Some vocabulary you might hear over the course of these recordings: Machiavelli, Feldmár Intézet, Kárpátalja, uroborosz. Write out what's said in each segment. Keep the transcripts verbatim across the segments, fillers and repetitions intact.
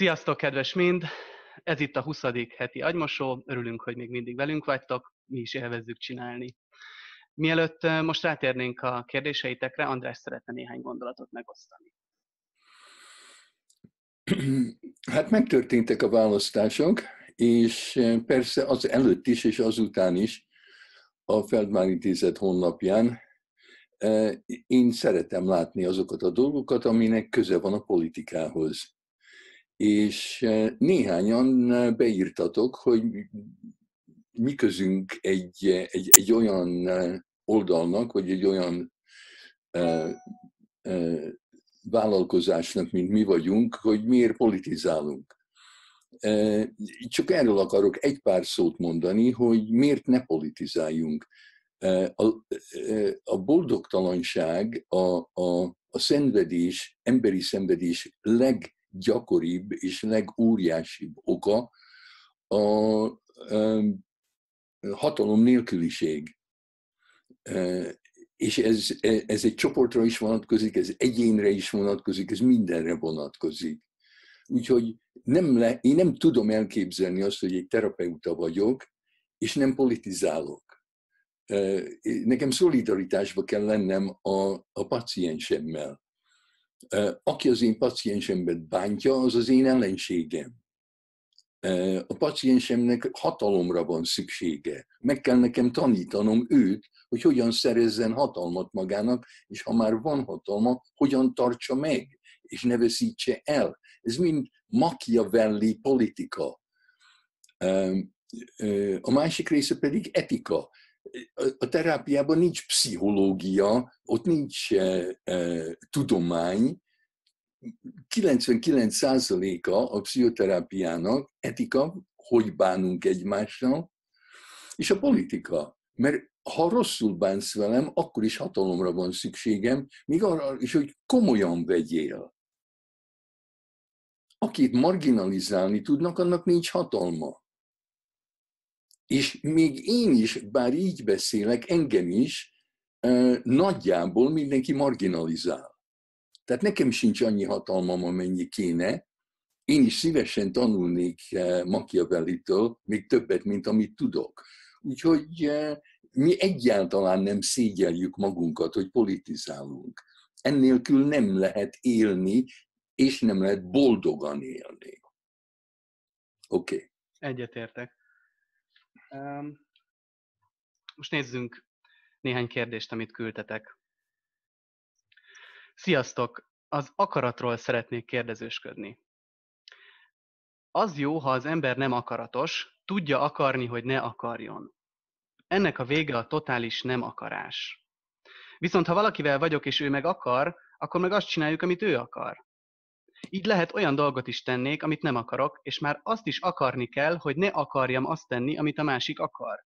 Sziasztok, kedves mind! Ez itt a huszadik heti agymosó. Örülünk, hogy még mindig velünk vagytok, mi is élvezzük csinálni. Mielőtt most rátérnénk a kérdéseitekre, András szeretne néhány gondolatot megosztani. Hát megtörténtek a választások, és persze az előtt is, és azután is a Feldmár Intézet honlapján én szeretem látni azokat a dolgokat, aminek köze van a politikához. És néhányan beírtatok, hogy mi közünk egy, egy, egy olyan oldalnak, vagy egy olyan e, e, vállalkozásnak, mint mi vagyunk, hogy miért politizálunk. E, csak erről akarok egy pár szót mondani, hogy miért ne politizáljunk. E, a, a boldogtalanság, a, a, a szenvedés, emberi szenvedés leg gyakoribb és legóriásibb oka a hatalom nélküliség. És ez, ez egy csoportra is vonatkozik, ez egyénre is vonatkozik, ez mindenre vonatkozik. Úgyhogy nem le, én nem tudom elképzelni azt, hogy egy terapeuta vagyok, és nem politizálok. Nekem szolidaritásba kell lennem a, a paciensemmel. Aki az én paciensemet bántja, az az én ellenségem. A paciensemnek hatalomra van szüksége. Meg kell nekem tanítanom őt, hogy hogyan szerezzen hatalmat magának, és ha már van hatalma, hogyan tartsa meg, és ne veszítse el. Ez mind Machiavelli politika. A másik része pedig etika. A terápiában nincs pszichológia, ott nincs e, e, tudomány. kilencvenkilenc százaléka a pszichoterápiának etika, hogy bánunk egymással, és a politika. Mert ha rosszul bánsz velem, akkor is hatalomra van szükségem, még arra is, hogy komolyan vegyél. Akit marginalizálni tudnak, annak nincs hatalma. És még én is, bár így beszélek, engem is nagyjából mindenki marginalizál. Tehát nekem sincs annyi hatalmam, amennyi kéne. Én is szívesen tanulnék Machiavellitől még többet, mint amit tudok. Úgyhogy mi egyáltalán nem szégyeljük magunkat, hogy politizálunk. Ennélkül nem lehet élni, és nem lehet boldogan élni. Oké. Okay. Egyetértek. Most nézzünk néhány kérdést, amit küldtetek. Sziasztok! Az akaratról szeretnék kérdezősködni. Az jó, ha az ember nem akaratos, tudja akarni, hogy ne akarjon. Ennek a vége a totális nem akarás. Viszont ha valakivel vagyok, és ő meg akar, akkor meg azt csináljuk, amit ő akar. Így lehet olyan dolgot is tennék, amit nem akarok, és már azt is akarni kell, hogy ne akarjam azt tenni, amit a másik akar.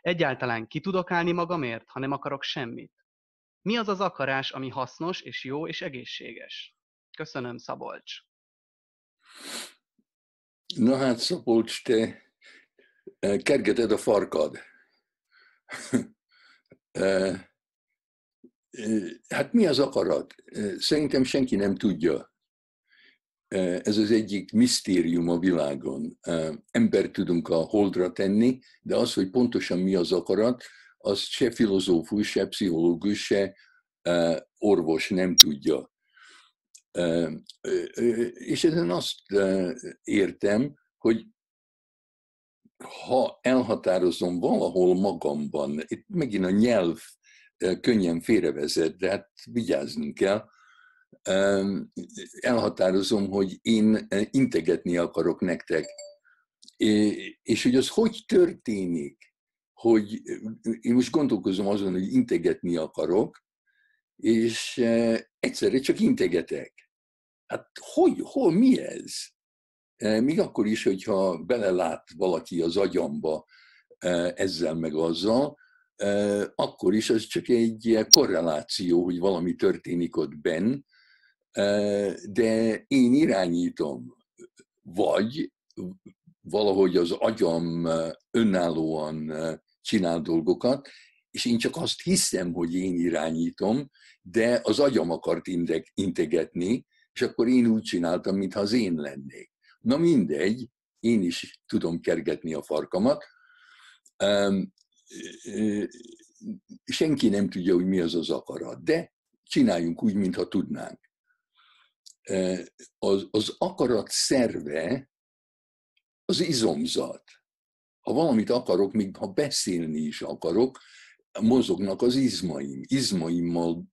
Egyáltalán ki tudok állni magamért, ha nem akarok semmit? Mi az az akarás, ami hasznos és jó és egészséges? Köszönöm, Szabolcs. Na hát, Szabolcs, te kergeted a farkad. Hát mi az akarat? Szerintem senki nem tudja. Ez az egyik misztérium a világon. Embert tudunk a holdra tenni, de az, hogy pontosan mi az akarat, azt se filozófus, se pszichológus, se orvos nem tudja. És ezen azt értem, hogy ha elhatározom valahol magamban, itt megint a nyelv könnyen félrevezet, de hát vigyáznunk kell, elhatározom, hogy én integetni akarok nektek. És hogy az hogy történik, hogy én most gondolkozom azon, hogy integetni akarok, és egyszerre csak integetek. Hát hogy, hol, mi ez? Még akkor is, hogyha belelát valaki az agyamba ezzel meg azzal, akkor is az csak egy korreláció, hogy valami történik ott benn, de én irányítom, vagy valahogy az agyam önállóan csinál dolgokat, és én csak azt hiszem, hogy én irányítom, de az agyam akart integetni, és akkor én úgy csináltam, mintha az én lennék. Na mindegy, én is tudom kergetni a farkamat. Senki nem tudja, hogy mi az az akarat, de csináljunk úgy, mintha tudnánk. Az, az akarat szerve az izomzat. Ha valamit akarok, még ha beszélni is akarok, mozognak az izmaim. Izmaimmal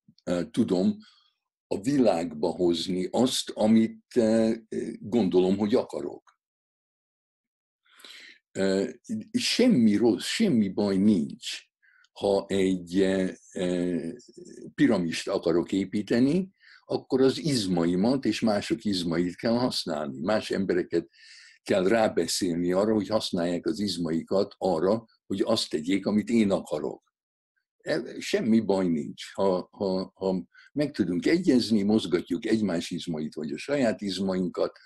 tudom a világba hozni azt, amit gondolom, hogy akarok. Semmi rossz, semmi baj nincs. Ha egy piramist akarok építeni, akkor az izmaimat és mások izmait kell használni. Más embereket kell rábeszélni arra, hogy használják az izmaikat arra, hogy azt tegyék, amit én akarok. Semmi baj nincs. Ha, ha, ha meg tudunk egyezni, mozgatjuk egymás izmait, vagy a saját izmainkat,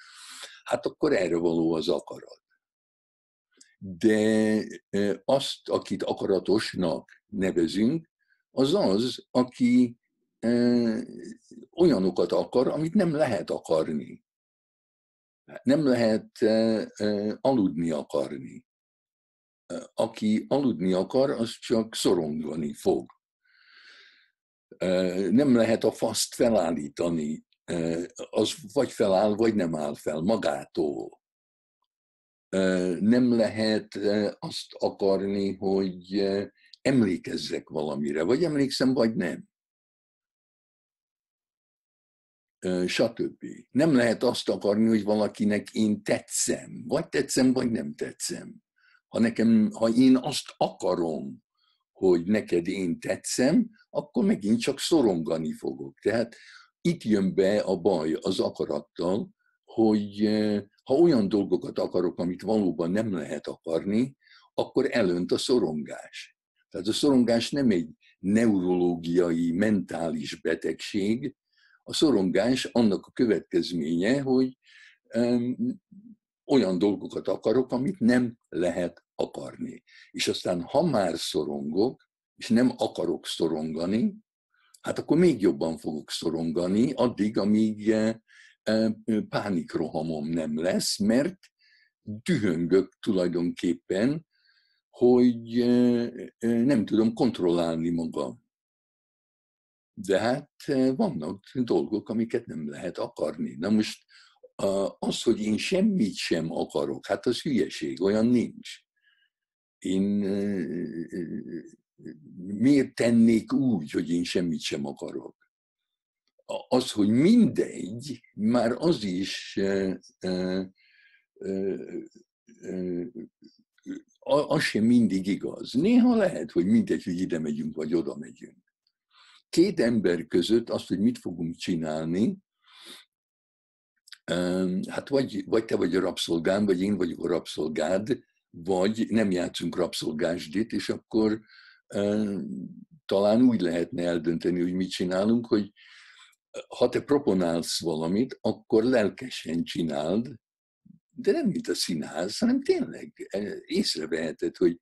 hát akkor erre való az akarat. De azt, akit akaratosnak nevezünk, az az, aki olyanokat akar, amit nem lehet akarni. Nem lehet aludni akarni. Aki aludni akar, az csak szorongani fog. Nem lehet a faszt felállítani. Az vagy feláll, vagy nem áll fel magától. Nem lehet azt akarni, hogy emlékezzek valamire, vagy emlékszem, vagy nem. Stb. Nem lehet azt akarni, hogy valakinek én tetszem, vagy tetszem, vagy nem tetszem. Ha, nekem, ha én azt akarom, hogy neked én tetszem, akkor megint csak szorongani fogok. Tehát itt jön be a baj az akarattal, hogy ha olyan dolgokat akarok, amit valóban nem lehet akarni, akkor elönt a szorongás. Tehát a szorongás nem egy neurológiai, mentális betegség. A szorongás annak a következménye, hogy öm, olyan dolgokat akarok, amit nem lehet akarni. És aztán, ha már szorongok, és nem akarok szorongani, hát akkor még jobban fogok szorongani, addig, amíg e, e, pánikrohamom nem lesz, mert dühöngök tulajdonképpen, hogy e, e, nem tudom kontrollálni magam. De hát vannak dolgok, amiket nem lehet akarni. Na most az, hogy én semmit sem akarok, hát az hülyeség, olyan nincs. Én miért tennék úgy, hogy én semmit sem akarok? Az, hogy mindegy, már az is az sem mindig igaz. Néha lehet, hogy mindegy, hogy ide megyünk, vagy oda megyünk. Két ember között azt, hogy mit fogunk csinálni, hát vagy, vagy te vagy a rabszolgám, vagy én vagyok a rabszolgád, vagy nem játszunk rabszolgásdit, és akkor talán úgy lehetne eldönteni, hogy mit csinálunk, hogy ha te proponálsz valamit, akkor lelkesen csináld, de nem mint a színház, hanem tényleg észreveheted, hogy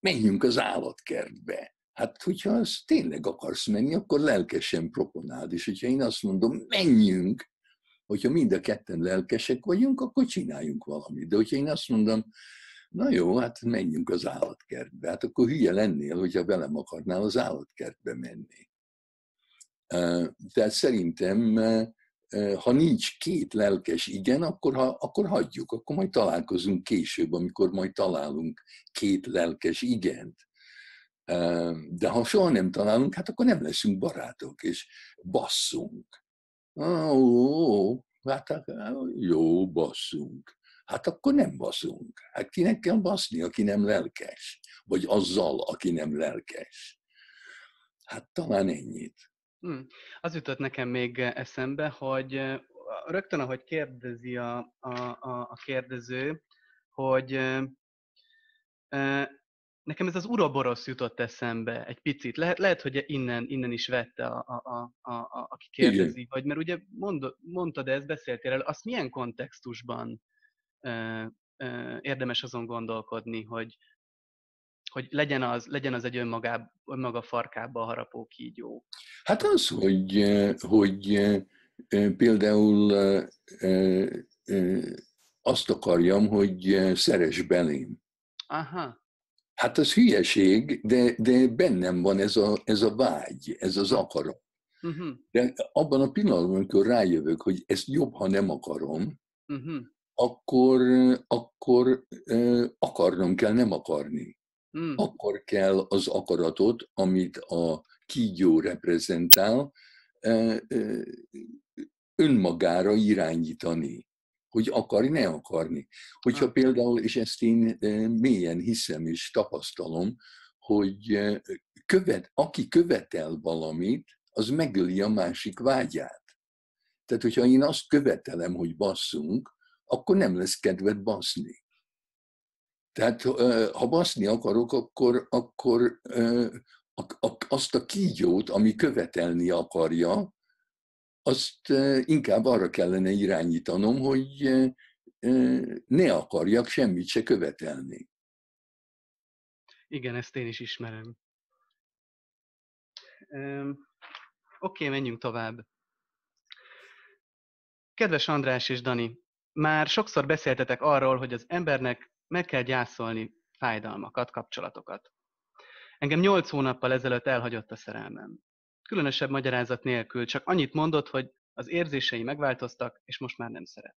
menjünk az állatkertbe. Hát, hogyha azt tényleg akarsz menni, akkor lelkesen proponáld. És hogyha én azt mondom, menjünk, hogyha mind a ketten lelkesek vagyunk, akkor csináljunk valamit. De hogyha én azt mondom, na jó, hát menjünk az állatkertbe, hát akkor hülye lennél, hogyha velem akarnál az állatkertbe menni. Tehát szerintem, ha nincs két lelkes igen, akkor, ha, akkor hagyjuk, akkor majd találkozunk később, amikor majd találunk két lelkes igent. De ha soha nem találunk, hát akkor nem leszünk barátok, és basszunk. Ó, hát jó, basszunk. Hát akkor nem basszunk. Hát kinek kell basszni, aki nem lelkes? Vagy azzal, aki nem lelkes? Hát talán ennyit. Hmm. Az jutott nekem még eszembe, hogy rögtön, ahogy kérdezi a, a, a kérdező, hogy... E, Nekem ez az uroborosz jutott eszembe egy picit. Lehet, lehet hogy innen, innen is vette, a, a, a, a, aki kérdezi, igen. Vagy mert ugye mond, mondtad ezt, beszéltél el, azt milyen kontextusban ö, ö, érdemes azon gondolkodni, hogy, hogy legyen, az, legyen az egy önmagá, önmaga farkába harapó kígyó. Hát az, hogy, hogy például azt akarjam, hogy szeress belém. Aha. Hát az hülyeség, de, de bennem van ez a, ez a vágy, ez az akarom. Uh-huh. De abban a pillanatban, amikor rájövök, hogy ezt jobb, ha nem akarom, uh-huh. akkor, akkor eh, akarnom kell nem akarni. Uh-huh. Akkor kell az akaratot, amit a kígyó reprezentál, eh, eh, önmagára irányítani. Hogy akarni, ne akarni. Hogyha például, és ezt én mélyen hiszem és tapasztalom, hogy követ, aki követel valamit, az megöli a másik vágyát. Tehát, hogyha én azt követelem, hogy basszunk, akkor nem lesz kedved basszni. Tehát, ha basszni akarok, akkor, akkor azt a kígyót, ami követelni akarja, azt inkább arra kellene irányítanom, hogy ne akarjak semmit se követelni. Igen, ezt én is ismerem. Oké, okay, menjünk tovább. Kedves András és Dani, már sokszor beszéltetek arról, hogy az embernek meg kell gyászolni fájdalmakat, kapcsolatokat. Engem nyolc hónappal ezelőtt elhagyott a szerelmem. Különösebb magyarázat nélkül, csak annyit mondott, hogy az érzései megváltoztak, és most már nem szeret.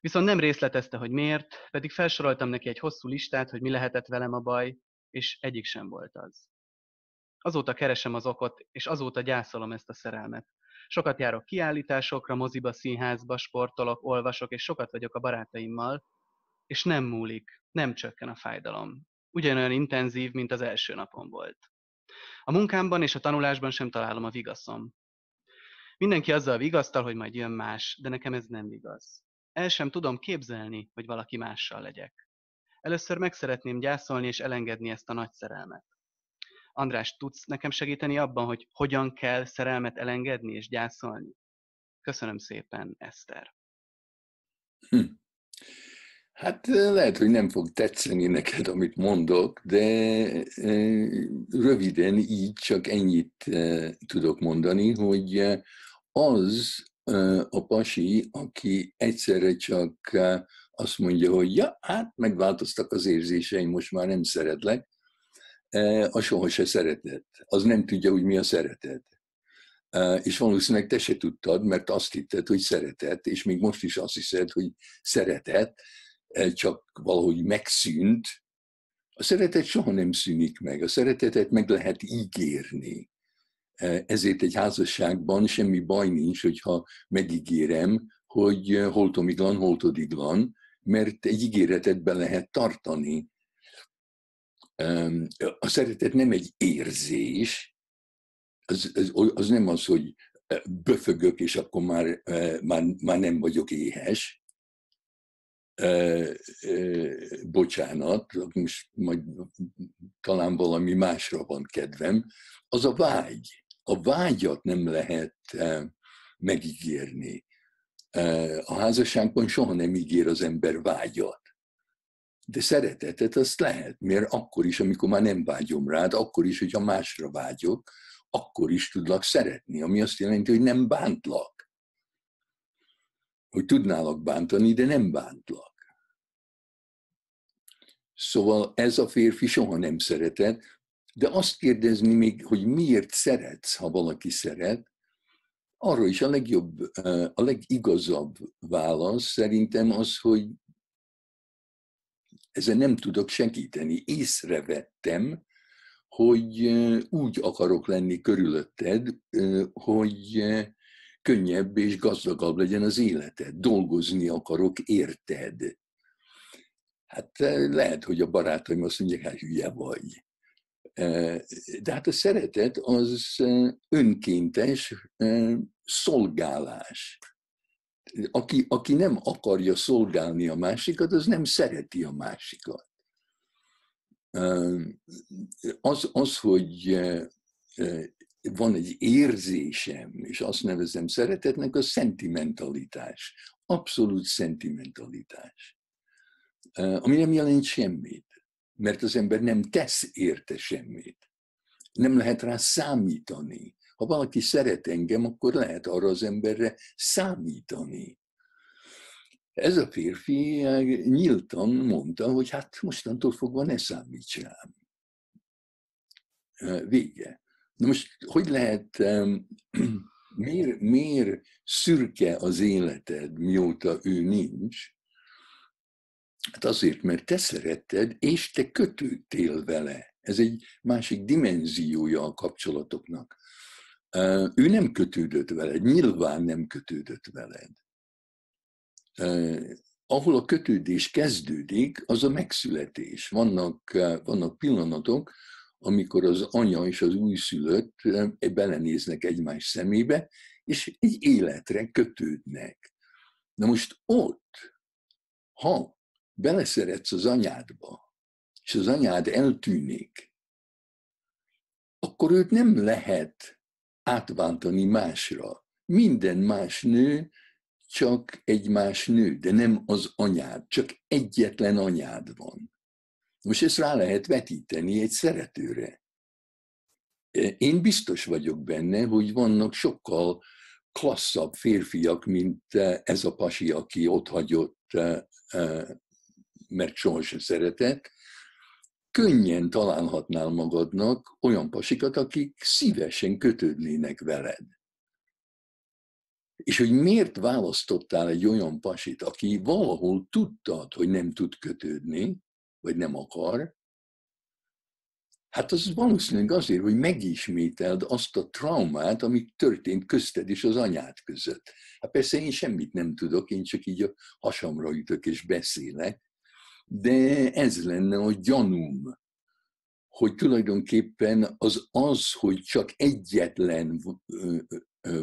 Viszont nem részletezte, hogy miért, pedig felsoroltam neki egy hosszú listát, hogy mi lehetett velem a baj, és egyik sem volt az. Azóta keresem az okot, és azóta gyászolom ezt a szerelmet. Sokat járok kiállításokra, moziba, színházba, sportolok, olvasok, és sokat vagyok a barátaimmal, és nem múlik, nem csökken a fájdalom. Ugyanolyan intenzív, mint az első napon volt. A munkámban és a tanulásban sem találom a vigaszom. Mindenki azzal vigasztal, hogy majd jön más, de nekem ez nem igaz. El sem tudom képzelni, hogy valaki mással legyek. Először meg szeretném gyászolni és elengedni ezt a nagy szerelmet. András, tudsz nekem segíteni abban, hogy hogyan kell szerelmet elengedni és gyászolni? Köszönöm szépen, Eszter. Hm. Hát lehet, hogy nem fog tetszeni neked, amit mondok, de röviden így csak ennyit tudok mondani, hogy az a pasi, aki egyszerre csak azt mondja, hogy ja, hát megváltoztak az érzéseim, most már nem szeretlek, az soha se szeretett. Az nem tudja, hogy mi a szeretet. És valószínűleg te se tudtad, mert azt hitted, hogy szeretett, és még most is azt hiszed, hogy szeretett, csak valahogy megszűnt. A szeretet soha nem szűnik meg. A szeretetet meg lehet ígérni. Ezért egy házasságban semmi baj nincs, hogyha megígérem, hogy holtomiglan, holtodiglan, mert egy ígéretet be lehet tartani. A szeretet nem egy érzés, az, az, az nem az, hogy böfögök, és akkor már, már, már nem vagyok éhes. Uh, uh, bocsánat, most majd talán valami másra van kedvem, az a vágy. A vágyat nem lehet uh, megígérni. Uh, a házasságban soha nem ígér az ember vágyat. De szeretetet azt lehet, mert akkor is, amikor már nem vágyom rád, akkor is, hogyha másra vágyok, akkor is tudlak szeretni, ami azt jelenti, hogy nem bántlak. Hogy tudnálak bántani, de nem bántlak. Szóval ez a férfi soha nem szeretett, de azt kérdezni még, hogy miért szeretsz, ha valaki szeret, arra is a legjobb, a legigazabb válasz szerintem az, hogy ezen nem tudok segíteni. Észrevettem, hogy úgy akarok lenni körülötted, hogy könnyebb és gazdagabb legyen az életed. Dolgozni akarok, érted? Hát lehet, hogy a barátaim azt mondják, hát hülye vagy. De hát a szeretet az önkéntes szolgálás. Aki, aki nem akarja szolgálni a másikat, az nem szereti a másikat. Az, az hogy van egy érzésem, és azt nevezem szeretetnek, a szentimentalitás. Abszolút szentimentalitás. Ami nem jelent semmit, mert az ember nem tesz érte semmit. Nem lehet rá számítani. Ha Ha valaki szeret engem, akkor lehet arra az emberre számítani. Ez a férfi nyíltan mondta, hogy hát mostantól fogva ne számíts rám. Vége. Na most, hogy lehet, miért, miért szürke az életed, mióta ő nincs? Hát azért, mert te szeretted, és te kötődtél vele. Ez egy másik dimenziója a kapcsolatoknak. Ő nem kötődött veled, nyilván nem kötődött veled. Ahol a kötődés kezdődik, az a megszületés. Vannak, vannak pillanatok, amikor az anya és az újszülött belenéznek egymás szemébe, és egy életre kötődnek. Na most ott, ha beleszeretsz az anyádba, és az anyád eltűnik, akkor őt nem lehet átvántani másra. Minden más nő csak egy más nő, de nem az anyád, csak egyetlen anyád van. Most ezt rá lehet vetíteni egy szeretőre. Én biztos vagyok benne, hogy vannak sokkal klasszabb férfiak, mint ez a pasi, aki ott hagyott, mert sohasem szeretett. Könnyen találhatnál magadnak olyan pasikat, akik szívesen kötődnének veled. És hogy miért választottál egy olyan pasit, aki valahol tudtad, hogy nem tud kötődni, vagy nem akar, hát az valószínűleg azért, hogy megismételd azt a traumát, ami történt közted és az anyád között. Hát persze én semmit nem tudok, én csak így a hasamra ütök és beszélek, de ez lenne a gyanúm, hogy tulajdonképpen az az, hogy csak egyetlen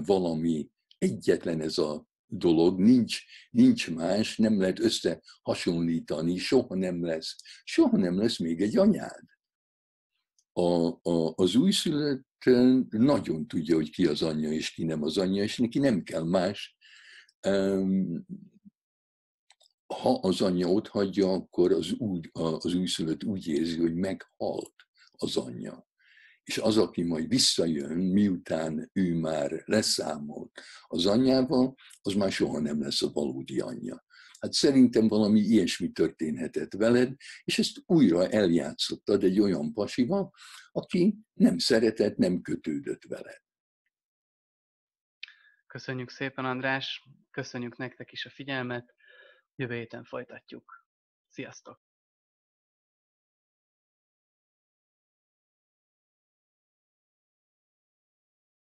valami, egyetlen ez a dolog, nincs, nincs más, nem lehet összehasonlítani, soha nem lesz. Soha nem lesz még egy anyád. A, a, az újszülött nagyon tudja, hogy ki az anyja és ki nem az anyja, és neki nem kell más. Ha az anyja ott hagyja, akkor az, úgy, az újszülött úgy érzi, hogy meghalt az anyja. És az, aki majd visszajön, miután ő már leszámolt az anyjával, az már soha nem lesz a valódi anyja. Hát szerintem valami ilyesmi történhetett veled, és ezt újra eljátszottad egy olyan pasival, aki nem szeretett, nem kötődött veled. Köszönjük szépen, András! Köszönjük nektek is a figyelmet! Jövő héten folytatjuk. Sziasztok!